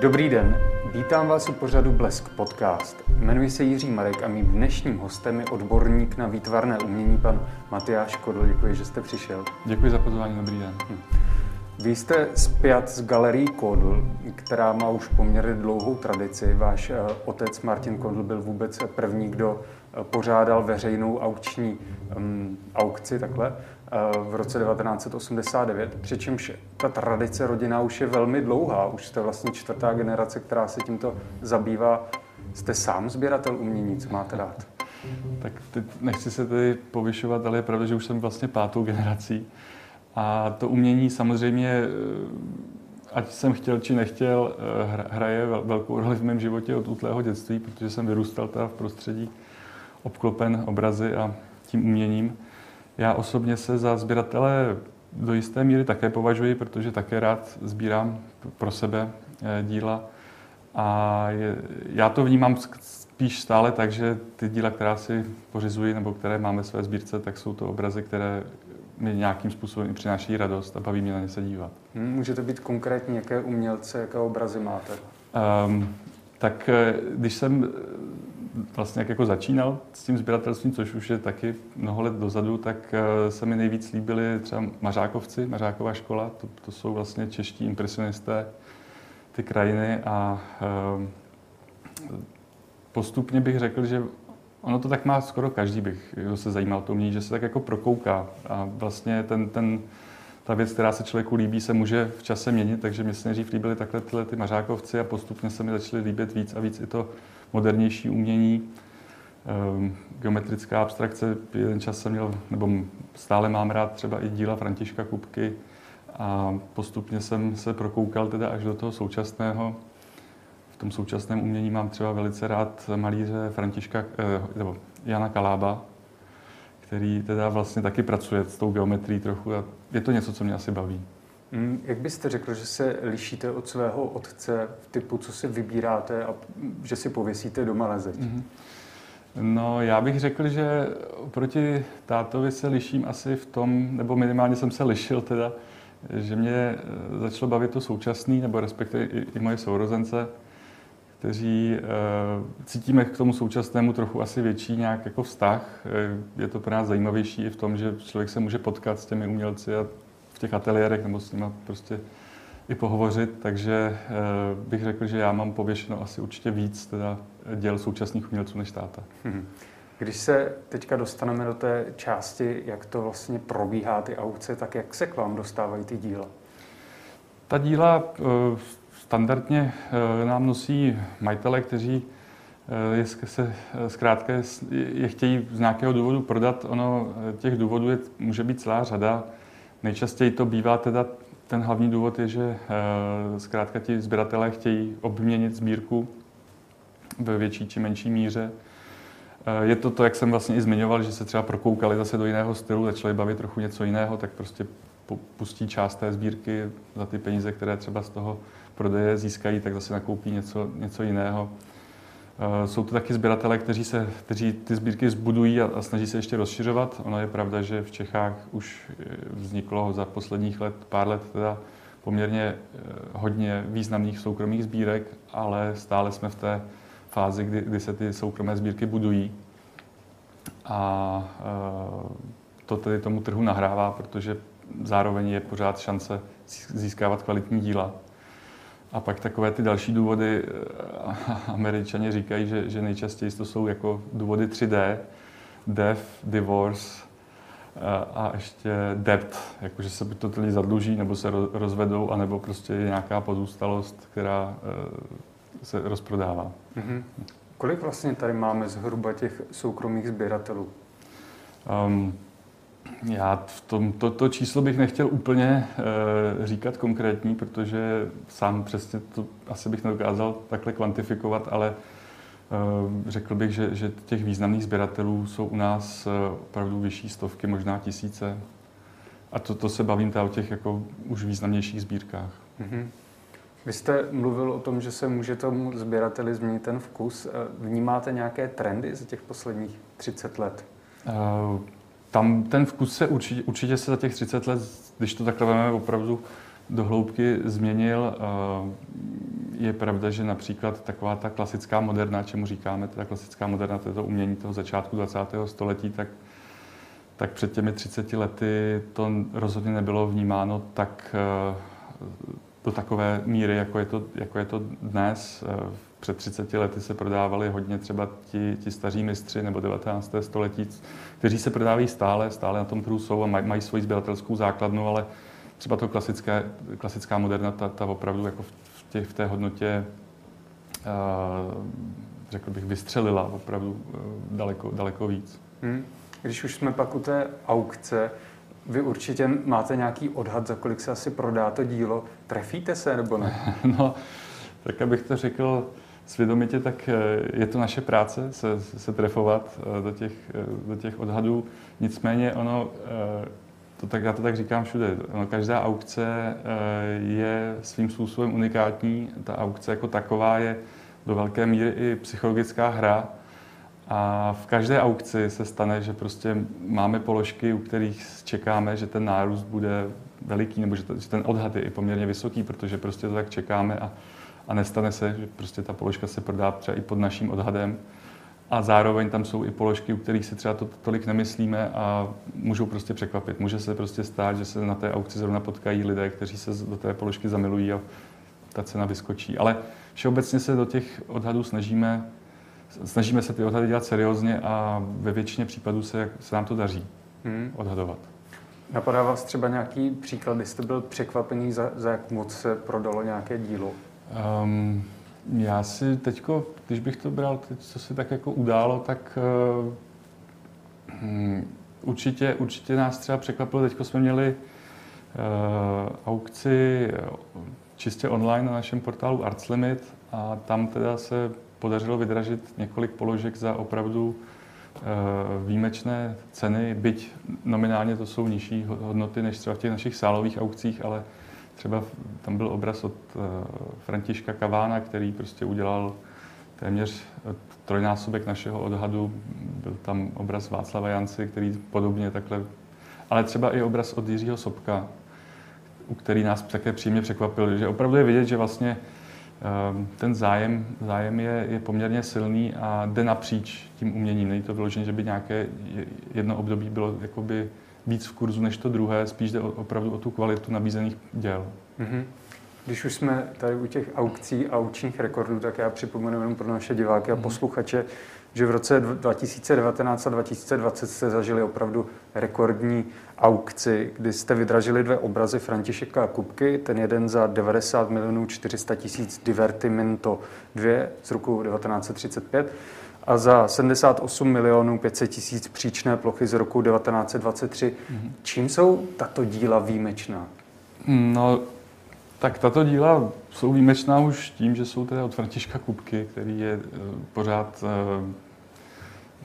Dobrý den, vítám vás u pořadu Blesk Podcast. Jmenuji se Jiří Marek a mým dnešním hostem je odborník na výtvarné umění, pan Matyáš Kodl. Děkuji, že jste přišel. Děkuji za pozvání, dobrý den. Vy jste spjat s Galerií Kodl, která má už poměrně dlouhou tradici. Váš otec Martin Kodl byl vůbec první, kdo pořádal veřejnou aukční aukci takhle v roce 1989, přičemž ta tradice rodinná už je velmi dlouhá, už jste vlastně čtvrtá generace, která se tímto zabývá. Jste sám sběratel umění, co máte rád? Tak nechci se tady povyšovat, ale je pravda, že už jsem vlastně pátou generací. A to umění samozřejmě, ať jsem chtěl či nechtěl, hraje velkou roli v mém životě od útlého dětství, protože jsem vyrůstal v prostředí obklopen obrazy a tím uměním. Já osobně se za sběratele do jisté míry také považuji, protože také rád sbírám pro sebe díla. A já to vnímám spíš stále tak, že ty díla, která si pořizuji nebo které máme ve své sbírce, tak jsou to obrazy, které mi nějakým způsobem přináší radost a baví mě na ně se dívat. Můžete být konkrétní, jaké umělce, jaké obrazy máte? Tak když jsem vlastně jak jako začínal s tím sběratelstvím, což už je taky mnoho let dozadu, tak se mi nejvíc líbili třeba Mařákovci, Mařáková škola, to jsou vlastně čeští impresionisté, ty krajiny a postupně bych řekl, že ono to tak má skoro každý, kdo se zajímal o to umění, že se tak jako prokouká a vlastně ta věc, která se člověku líbí, se může v čase měnit, takže mě se nejdřív líbily takhle ty Mařákovci a postupně se mi začaly líbit víc a víc i to modernější umění. Geometrická abstrakce, jeden čas jsem měl, nebo stále mám rád třeba i díla Františka Kupky a postupně jsem se prokoukal teda až do toho současného. V tom současném umění mám třeba velice rád malíře Jana Kalába, který teda vlastně taky pracuje s tou geometrií trochu a je to něco, co mě asi baví. Jak byste řekl, že se lišíte od svého otce v typu, co si vybíráte a že si pověsíte doma na zeď? No, já bych řekl, že oproti tátovi se liším asi v tom, nebo minimálně jsem se lišil teda, že mě začalo bavit to současný, nebo respektive i moje sourozence, kteří cítíme k tomu současnému trochu asi větší nějak jako vztah. Je to pro nás zajímavější i v tom, že člověk se může potkat s těmi umělci a v těch ateliérech nebo s nimi prostě i pohovořit, takže bych řekl, že já mám pověšeno asi určitě víc teda děl současných umělců než táta. Když se teďka dostaneme do té části, jak to vlastně probíhá ty aukce, tak jak se k vám dostávají ty díla? Ta díla standardně nám nosí majitele, kteří se zkrátka je chtějí z nějakého důvodu prodat. Ono těch důvodů může být celá řada. Nejčastěji to bývá teda, ten hlavní důvod je, že zkrátka ti sběratelé chtějí obměnit sbírku ve větší či menší míře. Je to to, jak jsem vlastně i zmiňoval, že se třeba prokoukali zase do jiného stylu, začali bavit trochu něco jiného, tak prostě pustí část té sbírky za ty peníze, které třeba z toho prodeje získají, tak zase nakoupí něco jiného. Jsou to taky sběratelé, kteří ty sbírky zbudují a snaží se ještě rozšiřovat. Ono je pravda, že v Čechách už vzniklo za posledních pár let teda poměrně hodně významných soukromých sbírek, ale stále jsme v té fázi, kdy se ty soukromé sbírky budují. A to tedy tomu trhu nahrává, protože zároveň je pořád šance získávat kvalitní díla. A pak takové ty další důvody, Američané říkají, že nejčastěji to jsou jako důvody 3D, death, divorce a ještě debt, jakože se to tedy zadluží, nebo se rozvedou, anebo prostě je nějaká pozůstalost, která se rozprodává. Kolik vlastně tady máme zhruba těch soukromých sběratelů? Já toto číslo bych nechtěl úplně říkat konkrétní, protože sám přesně to asi bych nedokázal takhle kvantifikovat, ale řekl bych, že těch významných sběratelů jsou u nás opravdu vyšší stovky, možná tisíce. A to se bavím o těch jako už významnějších sbírkách. Vy jste mluvil o tom, že se může tomu sběrateli změnit ten vkus. Vnímáte nějaké trendy za těch posledních 30 let? Tam ten vkus se určitě se za těch 30 let, když to takhle vezmeme opravdu do hloubky, změnil. je pravda, že například taková ta klasická moderna, čemu říkáme, ta klasická moderna, to je to umění toho začátku 20. století, tak před těmi 30 lety to rozhodně nebylo vnímáno tak do takové míry, jako je to dnes. Před 30 lety se prodávali hodně třeba ti staří mistři nebo 19. století, kteří se prodávají stále na tom trhu jsou a mají svoji sběratelskou základnu, ale třeba to klasická moderna, ta opravdu jako v té hodnotě, řekl bych, vystřelila opravdu daleko víc. Když už jsme pak u té aukce, vy určitě máte nějaký odhad, za kolik se asi prodá to dílo. Trefíte se nebo ne? No, tak abych to řekl svědomitě, tak je to naše práce se trefovat do těch odhadů. Nicméně ono, já to tak říkám všude, každá aukce je svým způsobem unikátní. Ta aukce jako taková je do velké míry i psychologická hra. A v každé aukci se stane, že prostě máme položky, u kterých čekáme, že ten nárůst bude veliký, nebo že ten odhad je i poměrně vysoký, protože prostě to tak čekáme a nestane se, že prostě ta položka se prodá třeba i pod naším odhadem. A zároveň tam jsou i položky, u kterých si třeba to tolik nemyslíme a můžou prostě překvapit. Může se prostě stát, že se na té aukci zrovna potkají lidé, kteří se do té položky zamilují a ta cena vyskočí. Ale všeobecně se do těch odhadů snažíme se ty odhady dělat seriózně a ve většině případů se nám to daří odhadovat. Napadá vás třeba nějaký příklad, kdy jste byl překvapený, za jak moc se prodalo nějaké dílo? Já si teďko, když bych to bral, co se tak jako událo, tak určitě nás třeba překvapilo. Teďko jsme měli aukci čistě online na našem portálu Arts Limit a tam teda se podařilo vydražit několik položek za opravdu výjimečné ceny, byť nominálně to jsou nižší hodnoty než třeba v těch našich sálových aukcích, ale třeba tam byl obraz od Františka Kavána, který prostě udělal téměř trojnásobek našeho odhadu. Byl tam obraz Václava Jancy, který podobně takhle, ale třeba i obraz od Jiřího Sobka, který nás také příjemně překvapil, že opravdu je vidět, že vlastně ten zájem je poměrně silný a jde napříč tím uměním. Není to vyloženě, že by nějaké jedno období bylo jakoby víc v kurzu než to druhé, spíš jde opravdu o tu kvalitu nabízených děl. Mm-hmm. Když už jsme tady u těch aukcí a aukčních rekordů, tak já připomenu jenom pro naše diváky a posluchače, že v roce 2019 a 2020 jste zažili opravdu rekordní aukci, kdy jste vydražili dvě obrazy Františeka Kupky, ten jeden za 90 milionů 400 tisíc Divertimento II z roku 1935 a za 78 milionů 500 tisíc Příčné plochy z roku 1923. Čím jsou tato díla výjimečná? No, tak tato díla jsou výjimečná už tím, že jsou teda od Františka Kupky, který je pořád,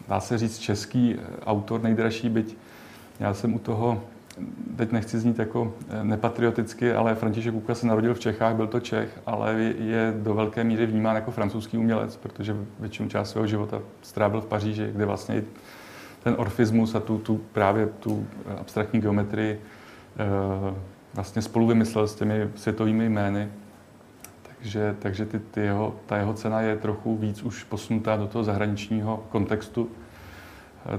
dá se říct, český autor nejdražší, byť já jsem u toho, teď nechci znít jako nepatrioticky, ale František Kupka se narodil v Čechách, byl to Čech, ale je do velké míry vnímán jako francouzský umělec, protože většinu část svého života strávil v Paříži, kde vlastně ten orfismus a tu abstraktní geometrii vlastně spolu vymyslel s těmi světovými jmény, takže ta jeho cena je trochu víc už posunutá do toho zahraničního kontextu.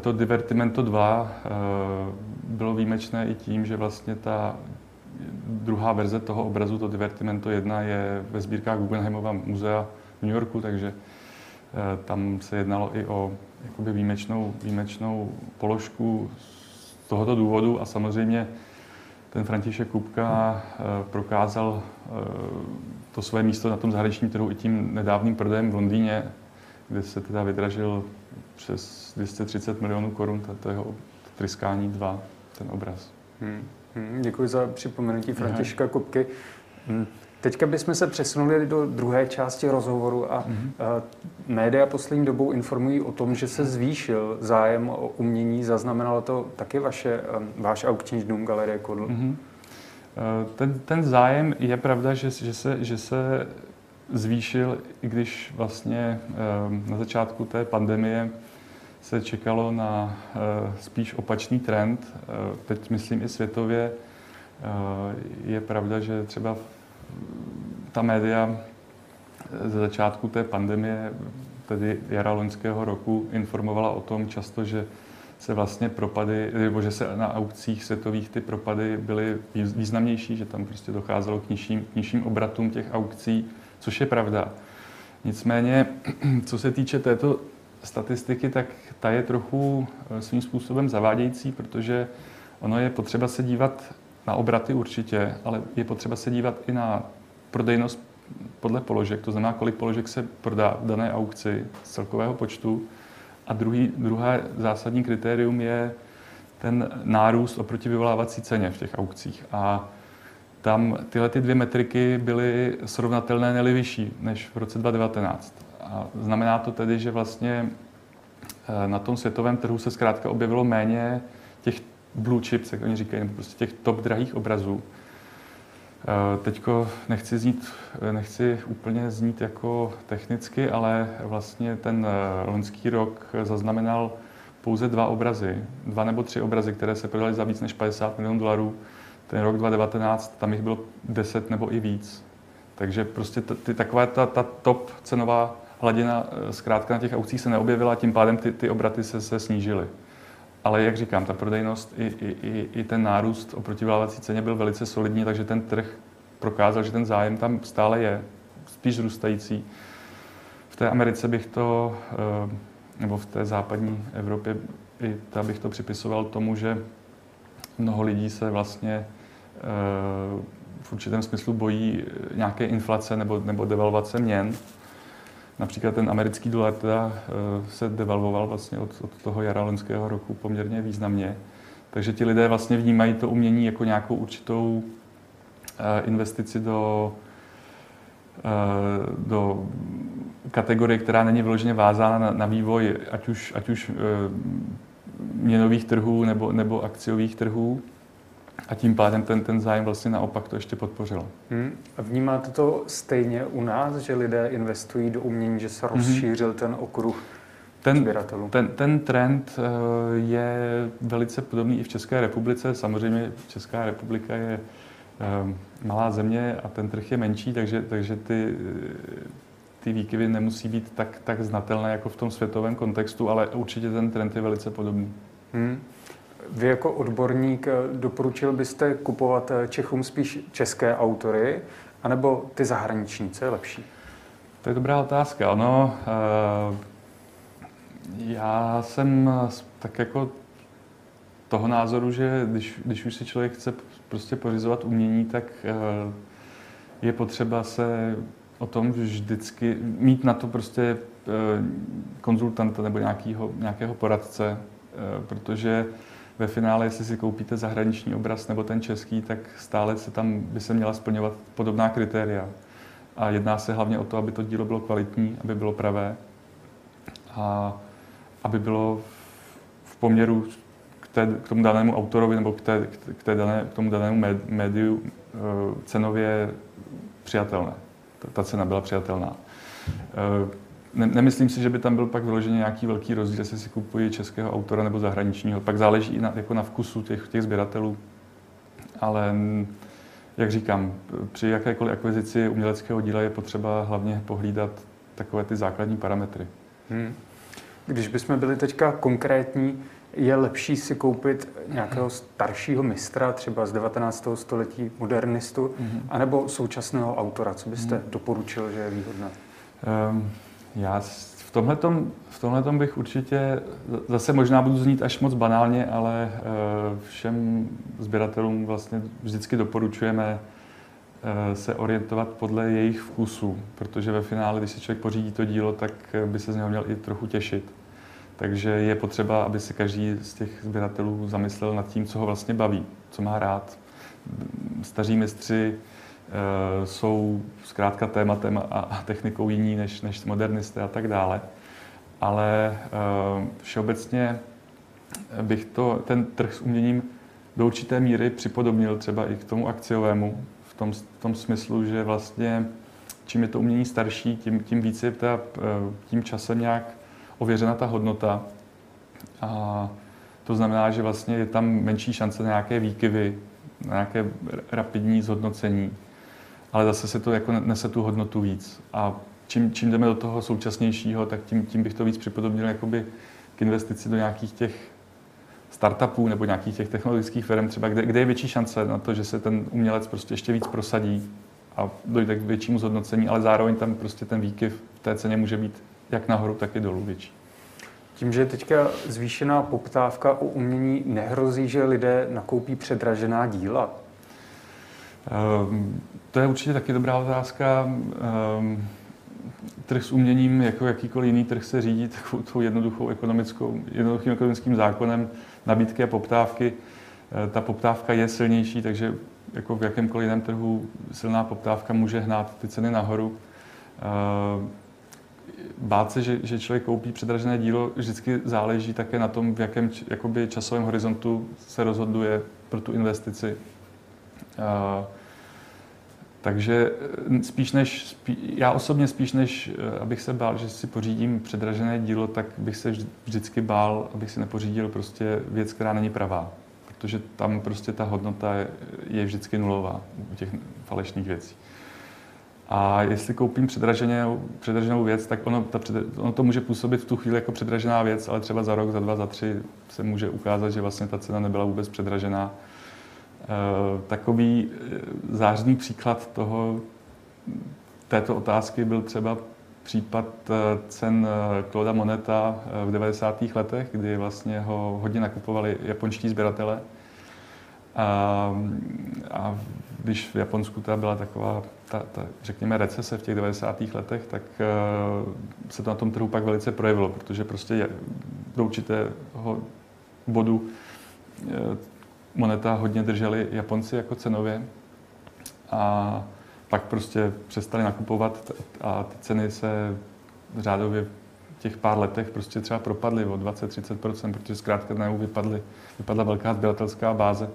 To Divertimento 2 bylo výjimečné i tím, že vlastně ta druhá verze toho obrazu, to Divertimento 1, je ve sbírkách Guggenheimova muzea v New Yorku, takže tam se jednalo i o jakoby výjimečnou položku z tohoto důvodu a samozřejmě ten František Kupka prokázal to své místo na tom zahraničním trhu i tím nedávným prodejem v Londýně, kde se teda vydražil přes 230 milionů korun to jeho Tryskání 2, ten obraz. Děkuji za připomenutí Františka Kupky. Teďka bychom se přesunuli do druhé části rozhovoru a média poslední dobou informují o tom, že se zvýšil zájem o umění. Zaznamenalo to taky váš aukční dům Galerie Kodl? Ten zájem je pravda, že se zvýšil, i když vlastně na začátku té pandemie se čekalo na spíš opačný trend. Teď myslím i světově. Je pravda, že třeba ta média ze začátku té pandemie, tedy jara loňského roku, informovala o tom často, že se vlastně propady, nebo že se na aukcích světových ty propady byly významnější, že tam prostě docházelo k nižším obratům těch aukcí, což je pravda. Nicméně, co se týče této statistiky, tak ta je trochu svým způsobem zavádějící, protože ono je potřeba se dívat na obraty určitě, ale je potřeba se dívat i na prodejnost podle položek, to znamená, kolik položek se prodá v dané aukci z celkového počtu. A druhé zásadní kritérium je ten nárůst oproti vyvolávací ceně v těch aukcích. A tam tyhle ty dvě metriky byly srovnatelné, ne-li vyšší než v roce 2019. A znamená to tedy, že vlastně na tom světovém trhu se zkrátka objevilo méně těch blue chips, jak oni říkají, nebo prostě těch top drahých obrazů. Teďko nechci úplně znít jako technicky, ale vlastně ten loňský rok zaznamenal pouze dva nebo tři obrazy, které se prodaly za víc než $50 milionů. Ten rok 2019, tam jich bylo 10 nebo i víc. Takže prostě taková ta top cenová hladina zkrátka na těch aukcích se neobjevila, tím pádem ty obraty se snížily. Ale jak říkám, ta prodejnost i ten nárůst oproti vyvolávací ceně byl velice solidní, takže ten trh prokázal, že ten zájem tam stále je, spíš zrůstající. V té Americe bych to, nebo v té západní Evropě, i ta bych to připisoval tomu, že mnoho lidí se vlastně v určitém smyslu bojí nějaké inflace nebo devalvace měn. Například ten americký dolar teda se devalvoval vlastně od toho jara loňského roku poměrně významně. Takže ti lidé vlastně vnímají to umění jako nějakou určitou investici do kategorie, která není vyloženě vázána na vývoj, ať už měnových trhů nebo akciových trhů. A tím pádem ten zájem vlastně naopak to ještě podpořilo. A vnímáte to stejně u nás, že lidé investují do umění, že se rozšířil ten okruh sběratelů? Ten trend je velice podobný i v České republice. Samozřejmě Česká republika je malá země a ten trh je menší, takže ty výkyvy nemusí být tak znatelné jako v tom světovém kontextu, ale určitě ten trend je velice podobný. Vy jako odborník, doporučil byste kupovat Čechům spíš české autory, anebo ty zahraniční, co je lepší? To je dobrá otázka. Ono, já jsem tak jako toho názoru, že když už si člověk chce prostě pořizovat umění, tak je potřeba se o tom vždycky mít na to prostě konzultanta nebo nějakého poradce, protože ve finále, jestli si koupíte zahraniční obraz nebo ten český, tak stále by se měla splňovat podobná kritéria. A jedná se hlavně o to, aby to dílo bylo kvalitní, aby bylo pravé a aby bylo v poměru k tomu danému autorovi nebo k tomu danému médiu cenově přijatelné. Ta cena byla přijatelná. Nemyslím si, že by tam byl pak vyloženě nějaký velký rozdíl, jestli si kupuji českého autora nebo zahraničního. Pak záleží i na vkusu těch sběratelů. Ale, jak říkám, při jakékoliv akvizici uměleckého díla je potřeba hlavně pohlídat takové ty základní parametry. Když bychom byli teďka konkrétní, je lepší si koupit nějakého staršího mistra, třeba z 19. století modernistu, anebo současného autora? Co byste doporučil, že je výhodné? Já v tomhletom bych určitě, zase možná budu znít až moc banálně, ale všem sběratelům vlastně vždycky doporučujeme se orientovat podle jejich vkusů, protože ve finále, když si člověk pořídí to dílo, tak by se z něho měl i trochu těšit. Takže je potřeba, aby si každý z těch sběratelů zamyslel nad tím, co ho vlastně baví, co má rád. Staří mistři jsou zkrátka tématem a technikou jiní než modernisté a tak dále. Ale všeobecně bych ten trh s uměním do určité míry připodobnil třeba i k tomu akciovému, v tom smyslu, že vlastně čím je to umění starší, tím víc je tím časem nějak ověřena ta hodnota. A to znamená, že vlastně je tam menší šance na nějaké výkyvy, na nějaké rapidní zhodnocení. Ale zase se to jako nese tu hodnotu víc. A čím jdeme do toho současnějšího, tak tím bych to víc připodobnil jakoby k investici do nějakých těch startupů nebo nějakých těch technologických firm třeba, kde je větší šance na to, že se ten umělec prostě ještě víc prosadí a dojde k většímu zhodnocení, ale zároveň tam prostě ten výkyv v té ceně může být jak nahoru, tak i dolů větší. Tím, že je teďka zvýšená poptávka o umění, nehrozí, že lidé nakoupí předražená díla? To je určitě taky dobrá otázka. Trh s uměním, jako jakýkoliv jiný trh, se řídí takovou tou jednoduchým ekonomickým zákonem nabídky a poptávky. Ta poptávka je silnější, takže jako v jakémkoliv jiném trhu silná poptávka může hnát ty ceny nahoru. Bát se, že člověk koupí předražené dílo, vždycky záleží také na tom, v jakém jakoby časovém horizontu se rozhoduje pro tu investici. Takže já osobně spíš než abych se bál, že si pořídím předražené dílo, tak bych se vždycky bál, abych si nepořídil prostě věc, která není pravá. Protože tam prostě ta hodnota je vždycky nulová u těch falešných věcí. A jestli koupím předraženou věc, tak ono to může působit v tu chvíli jako předražená věc, ale třeba za rok, za dva, za tři se může ukázat, že vlastně ta cena nebyla vůbec předražená. Takový zářný příklad této otázky byl třeba případ cen Clauda Moneta v 90. letech, kdy vlastně ho hodně nakupovali japonští sběratele. A když v Japonsku ta byla taková, řekněme, recese v těch 90. letech, tak se to na tom trhu pak velice projevilo, protože prostě do určitého bodu Moneta hodně drželi Japonci jako cenově a pak prostě přestali nakupovat a ty ceny se řádově v těch pár letech prostě třeba propadly o 20-30%, protože zkrátka najednou vypadla velká sběratelská báze.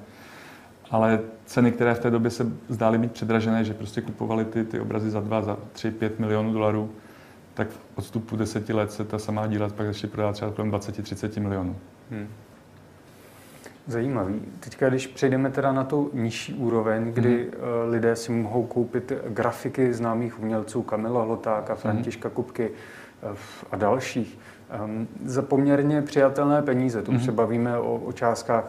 Ale ceny, které v té době se zdály být předražené, že prostě kupovali ty obrazy za 2, za 3, 5 milionů dolarů, tak v odstupu 10 let se ta samá díla pak začaly prodávat třeba kolem 20-30 milionů. Zajímavý. Teďka, když přejdeme teda na tu nižší úroveň, kdy lidé si mohou koupit grafiky známých umělců Kamila Lhotáka, Františka Kupky a dalších, za poměrně přijatelné peníze. To se bavíme o částkách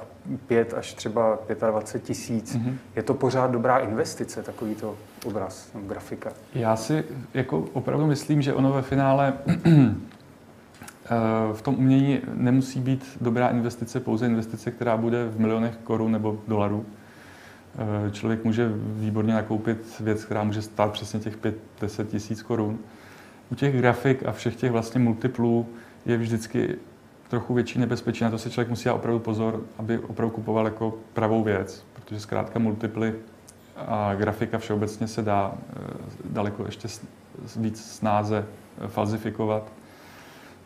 5 až třeba 25 000. Je to pořád dobrá investice, takovýto obraz, grafika? Já si jako opravdu myslím, že ono ve finále v tom umění nemusí být dobrá investice, pouze investice, která bude v milionech korun nebo dolarů. Člověk může výborně nakoupit věc, která může stát přesně těch 5-10 000 korun. U těch grafik a všech těch vlastně multiplů je vždycky trochu větší nebezpečí. Na to si člověk musí dát opravdu pozor, aby opravdu kupoval jako pravou věc, protože zkrátka multiply a grafika všeobecně se dá daleko ještě víc snáze falzifikovat.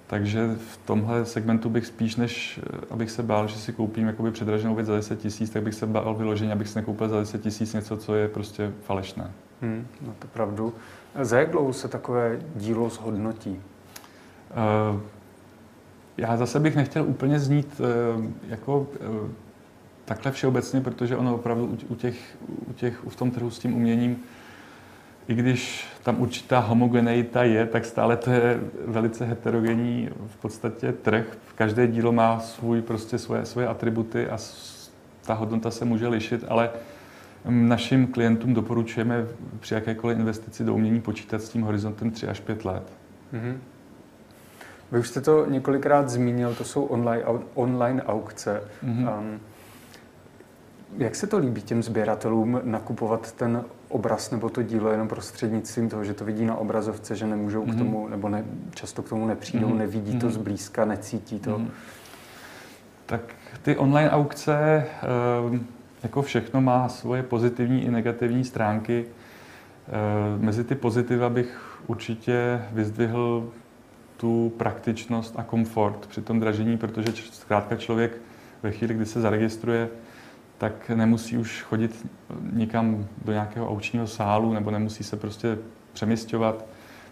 Takže v tomhle segmentu bych spíš, než abych se bál, že si koupím jakoby předraženou věc za 10 000, tak bych se bál vyloženě, abych si nekoupil za 10 000 něco, co je prostě falešné. Máte pravdu. Za jak dlouho se takové dílo zhodnotí? Já zase bych nechtěl úplně znít jako takhle všeobecně, protože ono opravdu v tom trhu s tím uměním, i když tam určitá homogeneita je, tak stále to je velice heterogenní v podstatě trh. Každé dílo má svoje atributy a ta hodnota se může lišit, ale našim klientům doporučujeme při jakékoliv investici do umění počítat s tím horizontem 3 až 5 let. Vy už jste to několikrát zmínil, to jsou online aukce. Jak se to líbí těm sběratelům nakupovat ten obraz nebo to dílo jenom prostřednictvím toho, že to vidí na obrazovce, že nemůžou k tomu, nebo často k tomu nepřijdou, nevidí to zblízka, necítí to? Tak ty online aukce, jako všechno, má svoje pozitivní i negativní stránky. Mezi ty pozitiva bych určitě vyzdvihl tu praktičnost a komfort při tom dražení, protože zkrátka člověk ve chvíli, kdy se zaregistruje, tak nemusí už chodit nikam do nějakého aukčního sálu nebo nemusí se prostě přemisťovat.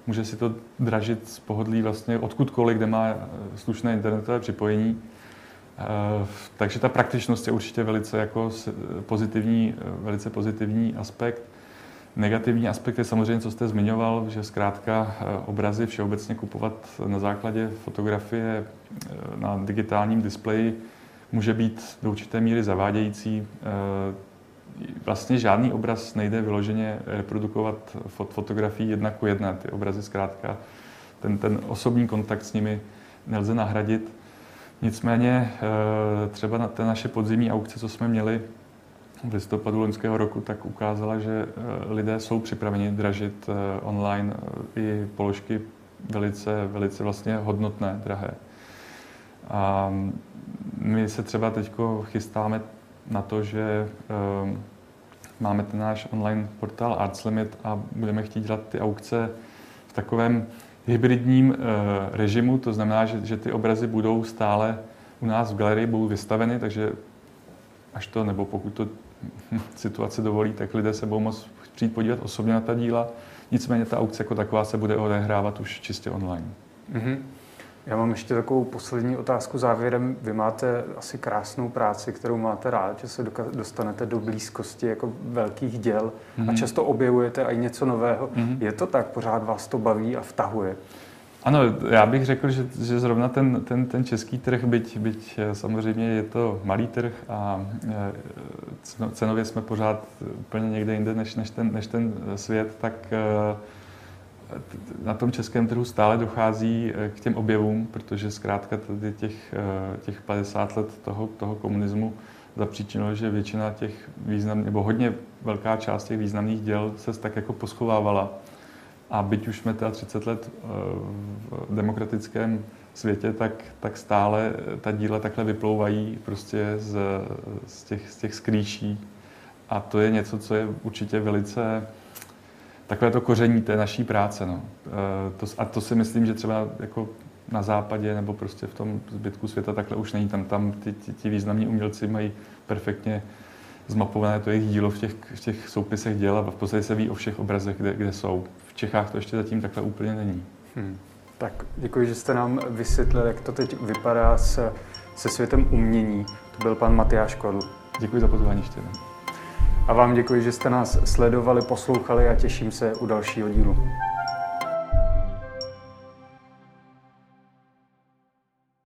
Může si to dražit z pohodlí vlastně odkudkoliv, kde má slušné internetové připojení. Takže ta praktičnost je určitě velice jako pozitivní aspekt. Negativní aspekt je samozřejmě, co jste zmiňoval, že zkrátka obrazy všeobecně kupovat na základě fotografie na digitálním displeji může být do určité míry zavádějící. Vlastně žádný obraz nejde vyloženě reprodukovat fotografii 1:1. Ty obrazy zkrátka, ten osobní kontakt s nimi nelze nahradit. Nicméně třeba na té naše podzimní aukce, co jsme měli v listopadu loňského roku, tak ukázala, že lidé jsou připraveni dražit online i položky velice, velice vlastně hodnotné, drahé. A my se třeba teďko chystáme na to, že máme ten náš online portál Arts Limit a budeme chtít dělat ty aukce v takovém hybridním režimu, to znamená, že ty obrazy budou stále u nás v galerii, budou vystaveny, takže až to, nebo pokud to situace dovolí, tak lidé se budou moct přijít podívat osobně na ta díla. Nicméně ta aukce jako taková se bude odehrávat už čistě online. Mm-hmm. Já mám ještě takovou poslední otázku závěrem. Vy máte asi krásnou práci, kterou máte rád, že se dostanete do blízkosti jako velkých děl a často objevujete i něco nového. Je to tak? Pořád vás to baví a vtahuje? Ano, já bych řekl, že zrovna ten český trh, byť samozřejmě je to malý trh a cenově jsme pořád úplně někde jinde než ten svět, tak na tom českém trhu stále dochází k těm objevům, protože zkrátka tady těch 50 let toho komunismu zapříčinilo, že většina těch významných, nebo hodně velká část těch významných děl se tak jako poschovávala. A byť už jsme teda 30 let v demokratickém světě, tak stále ta díla takhle vyplouvají prostě z těch skrýší. A to je něco, co je určitě velice takové to koření té naší práce. No. To si myslím, že třeba jako na západě nebo prostě v tom zbytku světa takhle už není. Tam ti významní umělci mají perfektně zmapované to jejich dílo v těch soupisech děl a v podstatě se ví o všech obrazech, kde jsou. V Čechách to ještě zatím takhle úplně není. Tak děkuji, že jste nám vysvětlil, jak to teď vypadá se světem umění. To byl pan Matyáš Kodl. Děkuji za pozvání ještě. A vám děkuji, že jste nás sledovali, poslouchali a těším se u dalšího dílu.